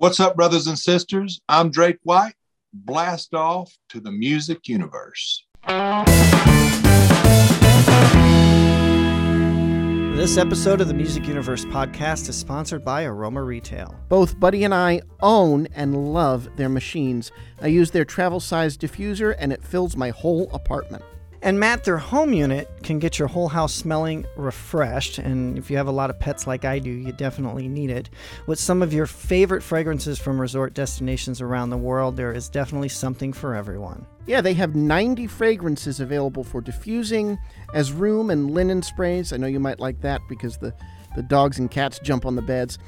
What's up, brothers and sisters? I'm Drake White. Blast off to the music universe. This episode of the Music Universe Podcast is sponsored by Aroma Retail. Both Buddy and I own and love their machines. I use their travel-sized diffuser and it fills my whole apartment. And Matt, their home unit can get your whole house smelling refreshed, and if you have a lot of pets like I do, you definitely need it. With some of your favorite fragrances from resort destinations around the world, there is definitely something for everyone. Yeah, they have 90 fragrances available for diffusing, as room and linen sprays. I know you might like that because the dogs and cats jump on the beds.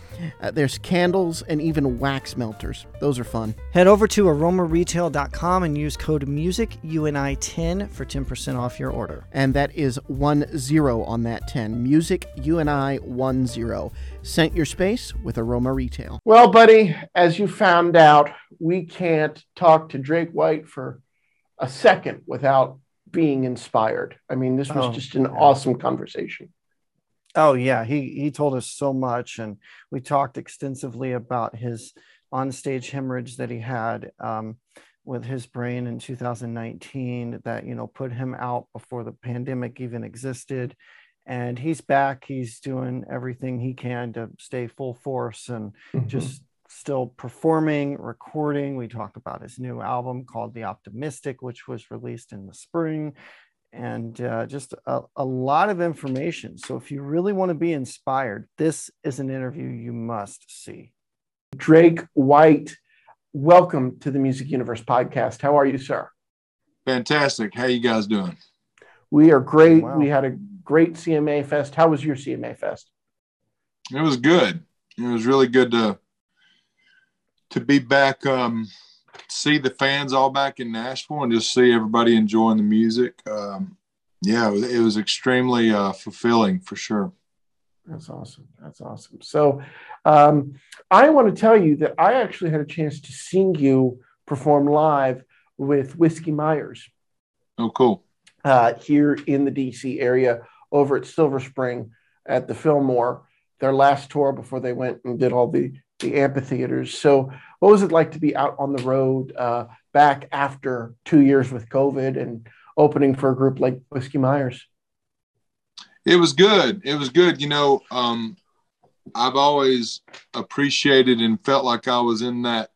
There's candles and even wax melters. Those are fun. Head over to aromaretail.com and use code MUSICUNI10 for 10% off your order. And that is 10 on that 10. MUSICUNI10. Scent your space with Aroma Retail. Well, buddy, as you found out, we can't talk to Drake White for a second without being inspired. I mean, this was just an awesome conversation. Oh, yeah. He told us so much, and we talked extensively about his onstage hemorrhage that he had with his brain in 2019 that, you know, put him out before the pandemic even existed. And he's back. He's doing everything he can to stay full force and just still performing, recording. We talk about his new album called The Optimystic, which was released in the spring. And just a lot of information. So if you really want to be inspired, this is an interview you must see. Drake White, welcome to the Music Universe Podcast. How are you, sir? Fantastic. How are you guys doing? We are great. Wow. We had a great CMA Fest. How was your CMA Fest? It was good. It was really good to be back, see the fans all back in Nashville and just see everybody enjoying the music. It was extremely fulfilling for sure. That's awesome. So I want to tell you that I actually had a chance to see you perform live with Whiskey Myers. Oh, cool. Here in the DC area over at Silver Spring at the Fillmore, their last tour before they went and did all the amphitheaters. So what was it like to be out on the road back after 2 years with COVID and opening for a group like Whiskey Myers? It was good. You know, I've always appreciated and felt like I was in that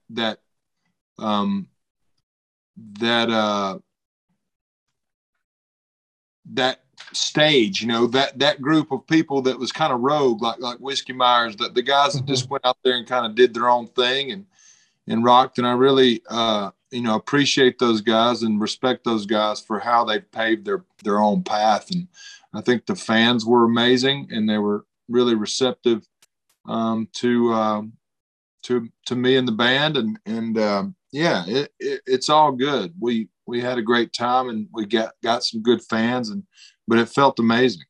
stage, you know, that group of people that was kind of rogue, like Whiskey Myers, the guys that just went out there and kind of did their own thing and rocked. And I really, appreciate those guys and respect those guys for how they've paved their own path. And I think the fans were amazing and they were really receptive to me and the band. It's all good. We had a great time and we got some good fans, but it felt amazing.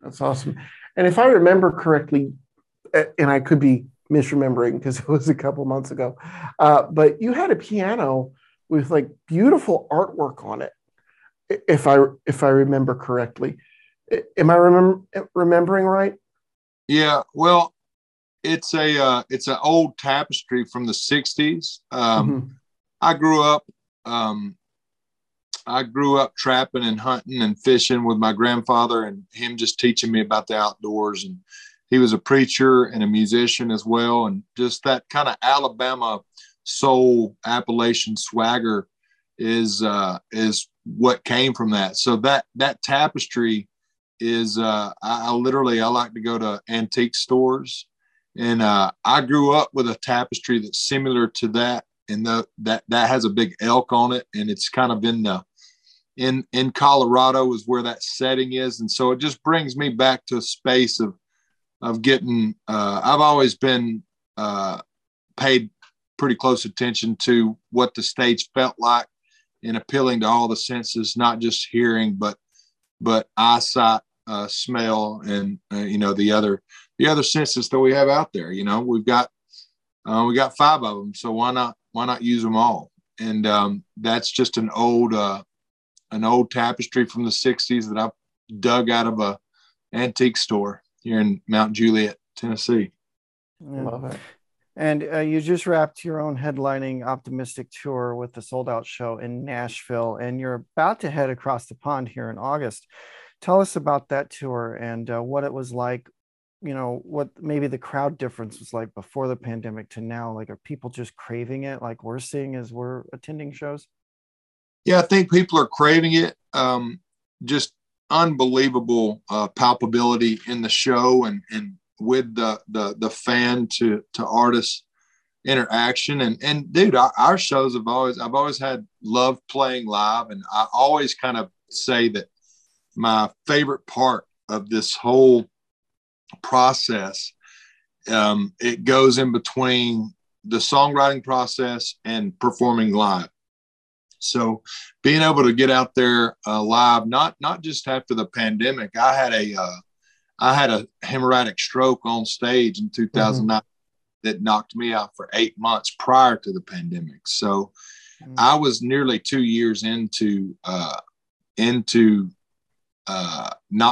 That's awesome. And if I remember correctly, and I could be misremembering because it was a couple months ago, but you had a piano with like beautiful artwork on it. If I remember correctly, am I remembering right? Yeah. Well, it's an old tapestry from the 1960s. I grew up trapping and hunting and fishing with my grandfather and him just teaching me about the outdoors. And he was a preacher and a musician as well. And just that kind of Alabama soul Appalachian swagger is what came from that. So that tapestry is, I like to go to antique stores, and I grew up with a tapestry that's similar to that. And that has a big elk on it, and it's kind of in Colorado is where that setting is, and so it just brings me back to a space of getting. I've always been paid pretty close attention to what the stage felt like, and appealing to all the senses, not just hearing, but eyesight, smell, and the other senses that we have out there. You know, we got five of them, so why not use them all? And that's just an old tapestry from the 1960s that I dug out of a antique store here in Mount Juliet, Tennessee. Yeah. Love it. And you just wrapped your own headlining Optimistic tour with the sold out show in Nashville, and you're about to head across the pond here in August. Tell us about that tour and what it was like, you know, what maybe the crowd difference was like before the pandemic to now. Like, are people just craving it like we're seeing as we're attending shows? Yeah, I think people are craving it. Just unbelievable palpability in the show and with the fan to artist interaction. And dude, our shows have always, I've always had love playing live. And I always kind of say that my favorite part of this whole process, it goes in between the songwriting process and performing live. So being able to get out there live, not just after the pandemic, I had a hemorrhagic stroke on stage in 2009 that knocked me out for 8 months prior to the pandemic. So I was nearly 2 years into not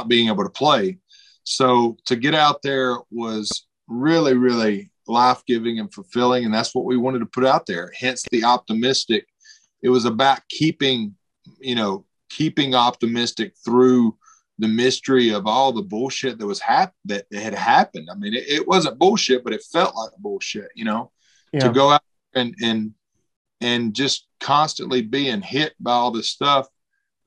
being able to play. So to get out there was really, really life-giving and fulfilling. And that's what we wanted to put out there. Hence the Optimistic. It was about keeping optimistic through the mystery of all the bullshit that had happened. I mean, it wasn't bullshit, but it felt like bullshit, to go out and just constantly being hit by all this stuff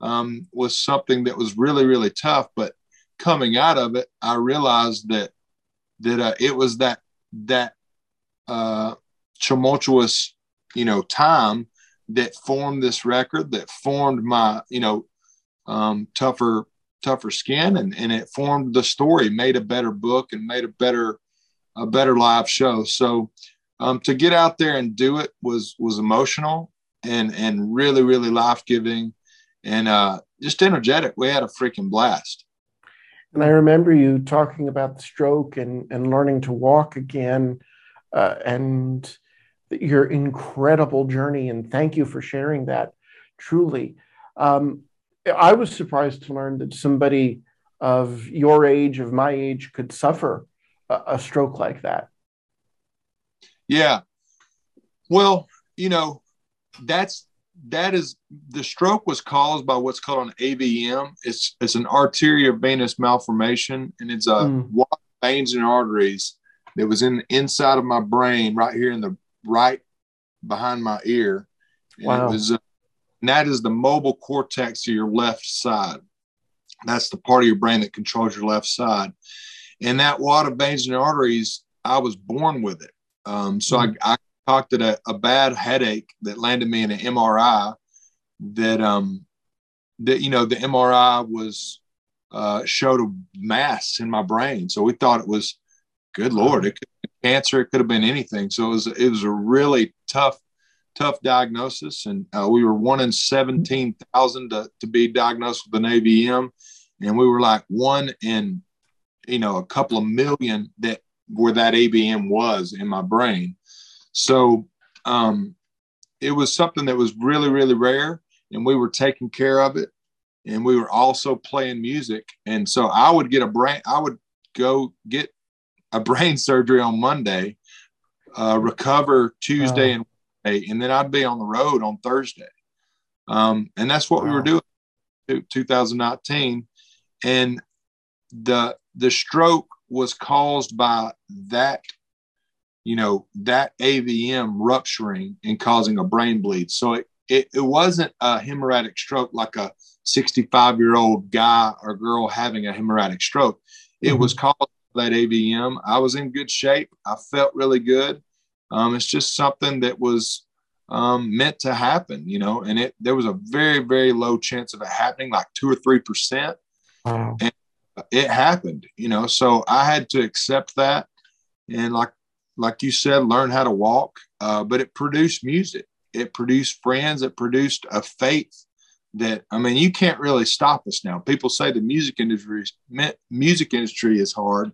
was something that was really, really tough. But coming out of it, I realized that it was that tumultuous, time that formed this record, that formed my, tougher skin, and it formed the story, made a better book, and made a better live show. So to get out there and do it was emotional and really, really life-giving and just energetic. We had a freaking blast. And I remember you talking about the stroke and learning to walk again and your incredible journey. And thank you for sharing that, truly. I was surprised to learn that somebody of your age, of my age, could suffer a stroke like that. Yeah. Well, the stroke was caused by what's called an AVM. It's an arteriovenous malformation, and it's a wall of veins and arteries that was in the inside of my brain, right here in the right behind my ear. And wow. It was and that is the mobile cortex of your left side. That's the part of your brain that controls your left side. And that wad of veins and arteries, I was born with it. I concocted a bad headache that landed me in an MRI that the MRI showed a mass in my brain. So we thought it was, good Lord, it could have been cancer. It could have been anything. So it was a really tough diagnosis, and we were one in 17,000 to be diagnosed with an AVM, and we were like one in a couple of million that where that AVM was in my brain. So it was something that was really, really rare, and we were taking care of it, and we were also playing music. And so I would go get a brain surgery on Monday, recover Tuesday and then I'd be on the road on Thursday. And that's what we were doing in 2019. And the stroke was caused by that AVM rupturing and causing a brain bleed. So it wasn't a hemorrhagic stroke, like a 65-year-old guy or girl having a hemorrhagic stroke. It was caused by that AVM. I was in good shape. I felt really good. It's just something that was meant to happen, and there was a very, very low chance of it happening, like 2 or 3%. Wow. And it happened, so I had to accept that. And like you said, learn how to walk, but it produced music. It produced friends. It produced a faith that, I mean, you can't really stop us now. People say the music industry is hard,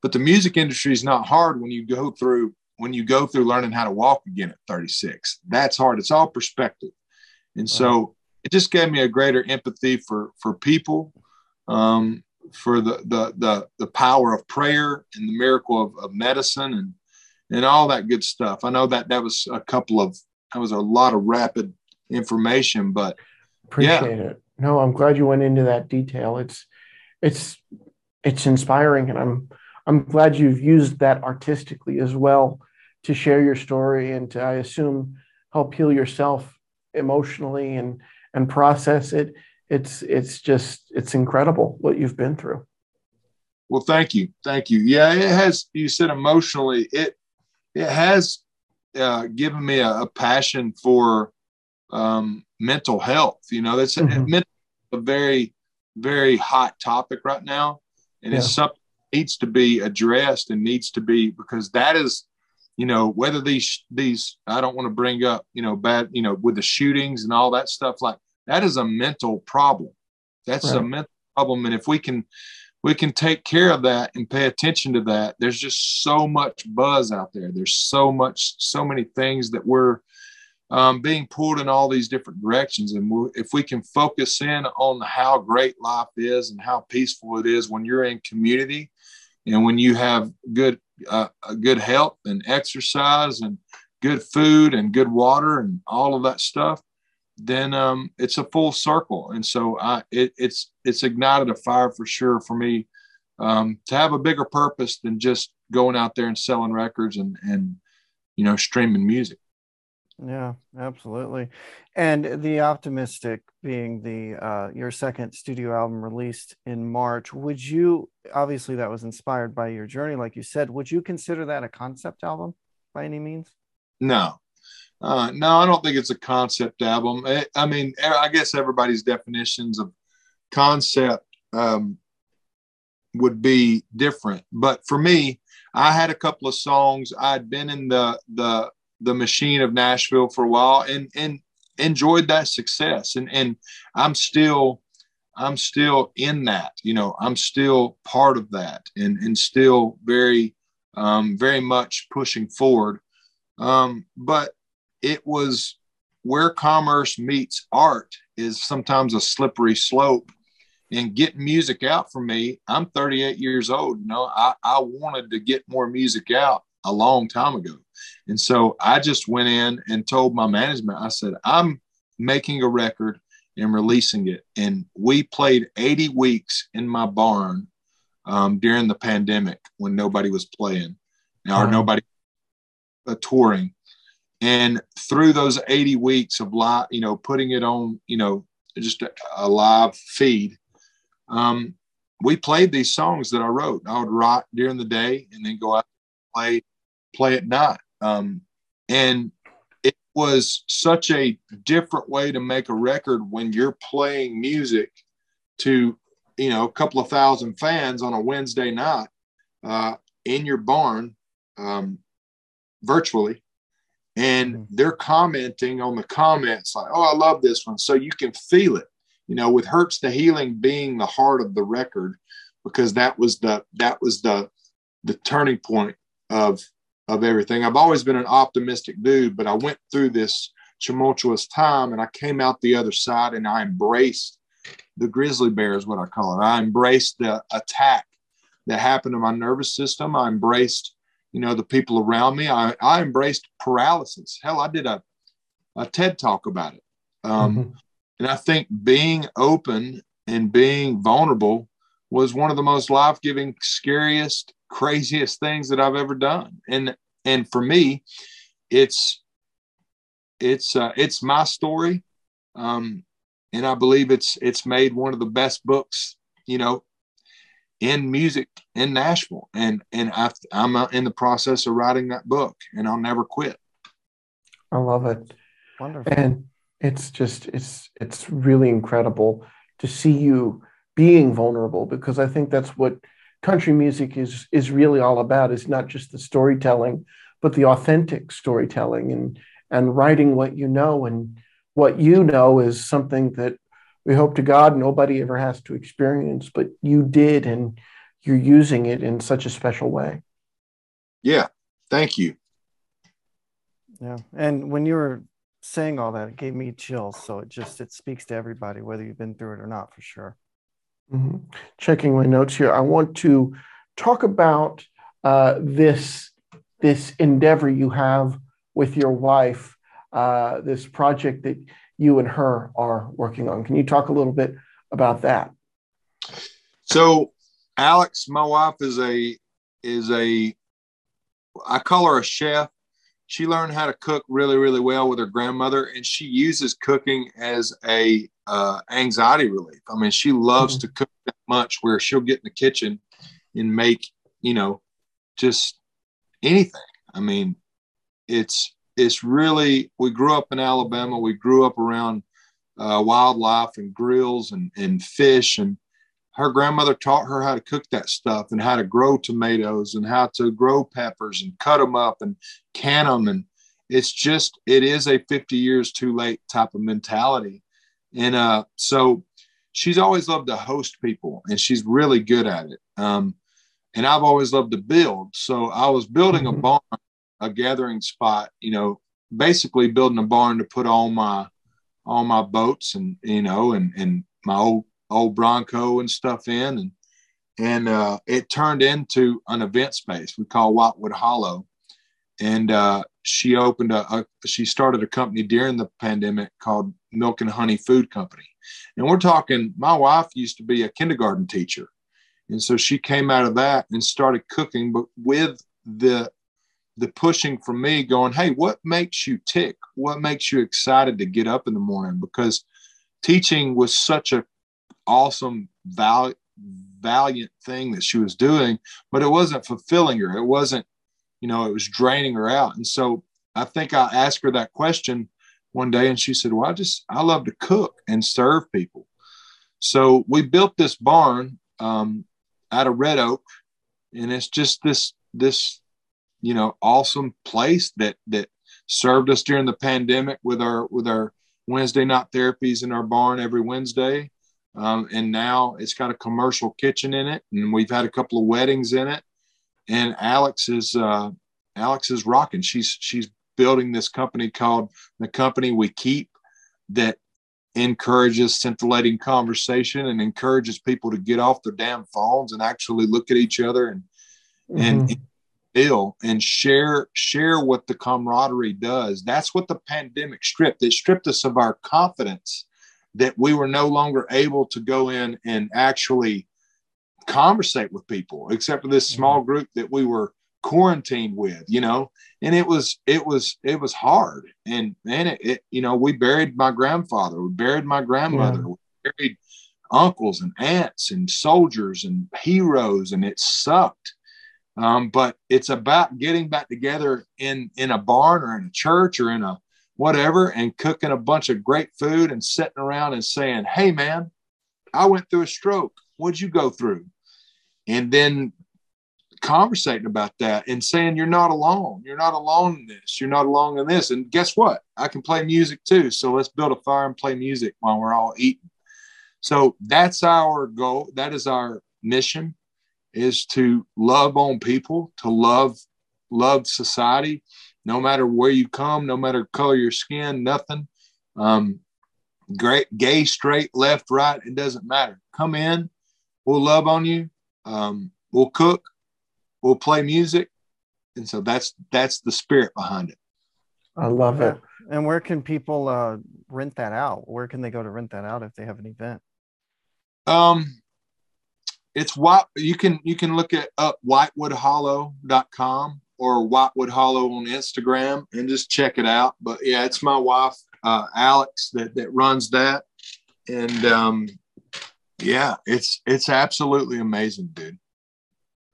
but the music industry is not hard when you go through learning how to walk again at 36. That's hard. It's all perspective. And so it just gave me a greater empathy for people, for the power of prayer and the miracle of medicine. And and all that good stuff. I know that was a lot of rapid information, but appreciate it. No, I'm glad you went into that detail. It's inspiring, and I'm glad you've used that artistically as well to share your story and to, I assume, help heal yourself emotionally and process it. It's incredible what you've been through. Well, thank you. Yeah, it has. You said emotionally, it has given me a passion for mental health. You know, that's a very, very hot topic right now, and it's something that needs to be addressed and needs to be, because that is, you know, whether these I don't want to bring up, you know, bad, you know, with the shootings and all that stuff, like that is a mental problem. That's a mental problem, and if we can take care of that and pay attention to that. There's just so much buzz out there. There's so many things that we're being pulled in all these different directions. And if we can focus in on how great life is and how peaceful it is when you're in community and when you have good health and exercise and good food and good water and all of that stuff, then it's a full circle. And so it's ignited a fire for sure for me to have a bigger purpose than just going out there and selling records and you know, streaming music. Yeah, absolutely. And The Optimystic being your second studio album released in March, would you, obviously that was inspired by your journey, like you said, would you consider that a concept album by any means? No, I don't think it's a concept album. I mean, I guess everybody's definitions of concept would be different. But for me, I had a couple of songs. I'd been in the machine of Nashville for a while and enjoyed that success. And I'm still in that, you know, I'm still part of that and still very, very much pushing forward. But it was where commerce meets art is sometimes a slippery slope, and getting music out for me, I'm 38 years old. You know, I wanted to get more music out a long time ago. And so I just went in and told my management, I said, I'm making a record and releasing it. And we played 80 weeks in my barn, during the pandemic when nobody was playing or nobody touring. And through those 80 weeks of live, you know, putting it on, you know, just a live feed, we played these songs that I wrote. I would write during the day and then go out and play at night. And it was such a different way to make a record when you're playing music to, you know, a couple of thousand fans on a Wednesday night in your barn virtually. And they're commenting on the comments like, oh, I love this one. So you can feel it, you know, with Hurts the Healing being the heart of the record, because that was the turning point of everything. I've always been an optimistic dude, but I went through this tumultuous time and I came out the other side and I embraced the grizzly bear is what I call it. I embraced the attack that happened to my nervous system. I embraced, you know, the people around me. I embraced paralysis. Hell, I did a TED talk about it. And I think being open and being vulnerable was one of the most life-giving, scariest, craziest things that I've ever done. And for me, it's my story. And I believe it's made one of the best books, you know, in music in Nashville. And I'm in the process of writing that book, and I'll never quit. I love it. Wonderful. And it's just, it's really incredible to see you being vulnerable, because I think that's what country music is really all about. It's not just the storytelling, but the authentic storytelling and writing what you know, and what you know is something that we hope to God nobody ever has to experience, but you did, and you're using it in such a special way. Yeah, thank you. Yeah, and when you were saying all that, it gave me chills. So it speaks to everybody, whether you've been through it or not, for sure. Mm-hmm. Checking my notes here, I want to talk about this this endeavor you have with your wife, this project that you and her are working on. Can you talk a little bit about that? So Alex, my wife, is a, I call her a chef. She learned how to cook really, really well with her grandmother, and she uses cooking as a anxiety relief. I mean, she loves to cook that much where she'll get in the kitchen and make, you know, just anything. I mean, it's really, we grew up in Alabama. We grew up around wildlife and grills and fish, and her grandmother taught her how to cook that stuff and how to grow tomatoes and how to grow peppers and cut them up and can them. And it's just, it is a 50 years too late type of mentality. And so she's always loved to host people, and she's really good at it. And I've always loved to build. So I was building a barn, a gathering spot, you know, basically building a barn to put all my boats and, you know, and my old Bronco and stuff in. And it turned into an event space we call Whitewood Hollow. And she opened she started a company during the pandemic called Milk and Honey Food Company. And we're talking, my wife used to be a kindergarten teacher. And so she came out of that and started cooking, but with the pushing from me going, hey, what makes you tick? What makes you excited to get up in the morning? Because teaching was such a awesome, valiant thing that she was doing, but it wasn't fulfilling her. It wasn't, you know, it was draining her out. And so I think I asked her that question one day, and she said, well, I love to cook and serve people. So we built this barn out of red oak, and it's just this, you know, awesome place that served us during the pandemic with our Wednesday night therapies in our barn every Wednesday. And now it's got a commercial kitchen in it, and we've had a couple of weddings in it. And Alex is rocking. She's building this company called The Company We Keep that encourages scintillating conversation and encourages people to get off their damn phones and actually look at each other and build and share what the camaraderie does. That's what the pandemic stripped. It stripped us of our confidence that we were no longer able to go in and actually conversate with people, except for this small group that we were quarantined with, you know, and it was hard. And man, it you know, we buried my grandfather, we buried my grandmother, we buried uncles and aunts and soldiers and heroes, and it sucked. But it's about getting back together in a barn or in a church or in a whatever, and cooking a bunch of great food and sitting around and saying, hey man, I went through a stroke. What'd you go through? And then conversating about that and saying, you're not alone. You're not alone in this. You're not alone in this. And guess what? I can play music too. So let's build a fire and play music while we're all eating. So that's our goal. That is our mission, is to love on people, to love society, no matter where you come, no matter color your skin, nothing. Gay, straight, left, right, it doesn't matter. Come in. We'll love on you. We'll cook. We'll play music. And so that's the spirit behind it. I love it. And where can people rent that out? Where can they go to rent that out if they have an event? It's what you can look at up whitewoodhollow.com or Whitewood Hollow on Instagram and just check it out. But yeah, it's my wife, Alex, that runs that. And yeah, it's absolutely amazing, dude.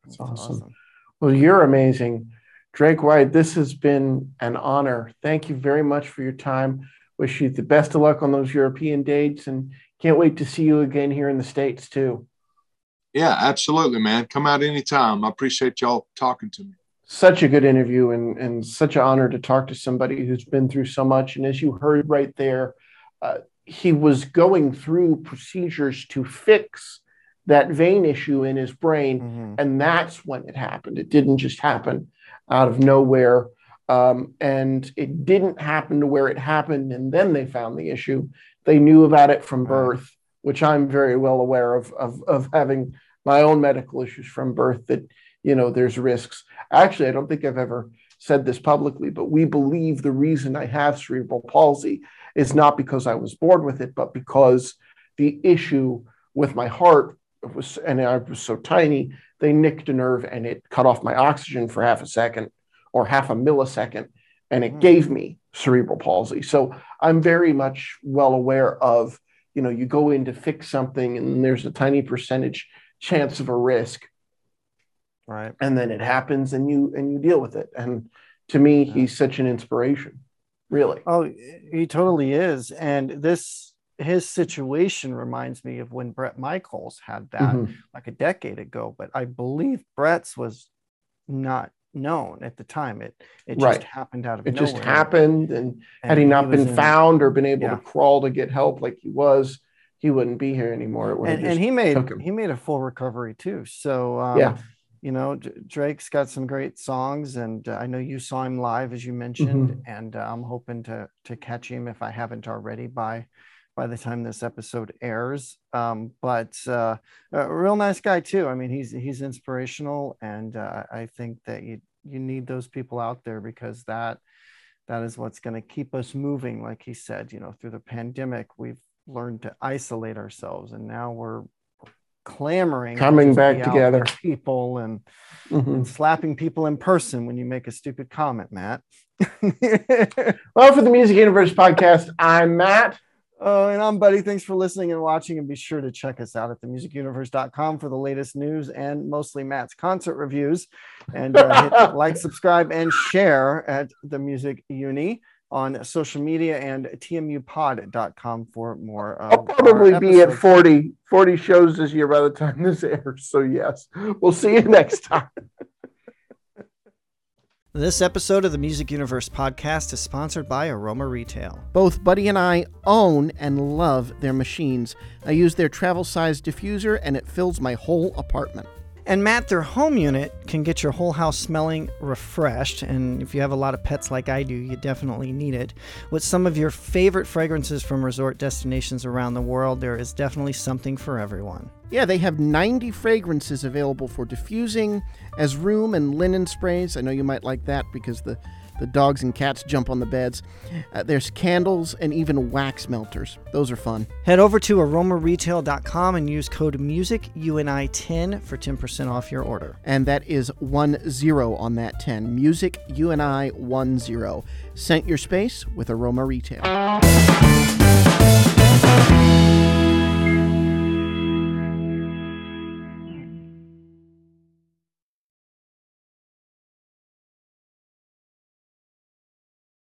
That's awesome. Well, you're amazing. Drake White, this has been an honor. Thank you very much for your time. Wish you the best of luck on those European dates, and can't wait to see you again here in the States too. Yeah, absolutely, man. Come out anytime. I appreciate y'all talking to me. Such a good interview and such an honor to talk to somebody who's been through so much. And as you heard right there, he was going through procedures to fix that vein issue in his brain. And that's when it happened. It didn't just happen out of nowhere. And it didn't happen to where it happened, and then they found the issue. They knew about it from birth, which I'm very well aware of having my own medical issues from birth, that, you know, there's risks. Actually, I don't think I've ever said this publicly, but we believe the reason I have cerebral palsy is not because I was born with it, but because the issue with my heart was, and I was so tiny, they nicked a nerve and it cut off my oxygen for half a second or half a millisecond, and it gave me cerebral palsy. So I'm very much well aware of, you know, you go in to fix something and there's a tiny percentage chance of a risk. Right. And then it happens and you deal with it. And to me, he's such an inspiration, really. Oh, he totally is. And this, his situation reminds me of when Brett Michaels had that like a decade ago, but I believe Brett's was not known at the time. It just happened out of nowhere. It just happened. And had he not been found or been able to crawl to get help like he was, he wouldn't be here anymore. It and he made a full recovery too. So, you know, Drake's got some great songs, and I know you saw him live, as you mentioned, and I'm hoping to catch him if I haven't already by the time this episode airs. But a real nice guy too. I mean, he's inspirational, and I think that you need those people out there, because that is what's going to keep us moving. Like he said, you know, through the pandemic, we've learned to isolate ourselves, and now we're clamoring, coming back together, people and slapping people in person when you make a stupid comment, Matt. Well, for the Music Universe Podcast, I'm Matt. Oh, and I'm Buddy. Thanks for listening and watching, and be sure to check us out at themusicuniverse.com for the latest news and mostly Matt's concert reviews. And hit like, subscribe, and share at The Music Uni on social media, and tmupod.com for more. I'll probably be at 40 shows this year by the time this airs. So yes, we'll see you next time. This episode of the Music Universe Podcast is sponsored by Aroma Retail. Both Buddy and I own and love their machines. I use their travel-sized diffuser, and it fills my whole apartment. And Matt, their home unit can get your whole house smelling refreshed. And if you have a lot of pets like I do, you definitely need it. With some of your favorite fragrances from resort destinations around the world, there is definitely something for everyone. Yeah, they have 90 fragrances available for diffusing, as room and linen sprays. I know you might like that because the dogs and cats jump on the beds. There's candles and even wax melters. Those are fun. Head over to aromaretail.com and use code MUSICUNI10 for 10% off your order. And that is 10 on that 10. MUSICUNI10. Scent your space with Aroma Retail.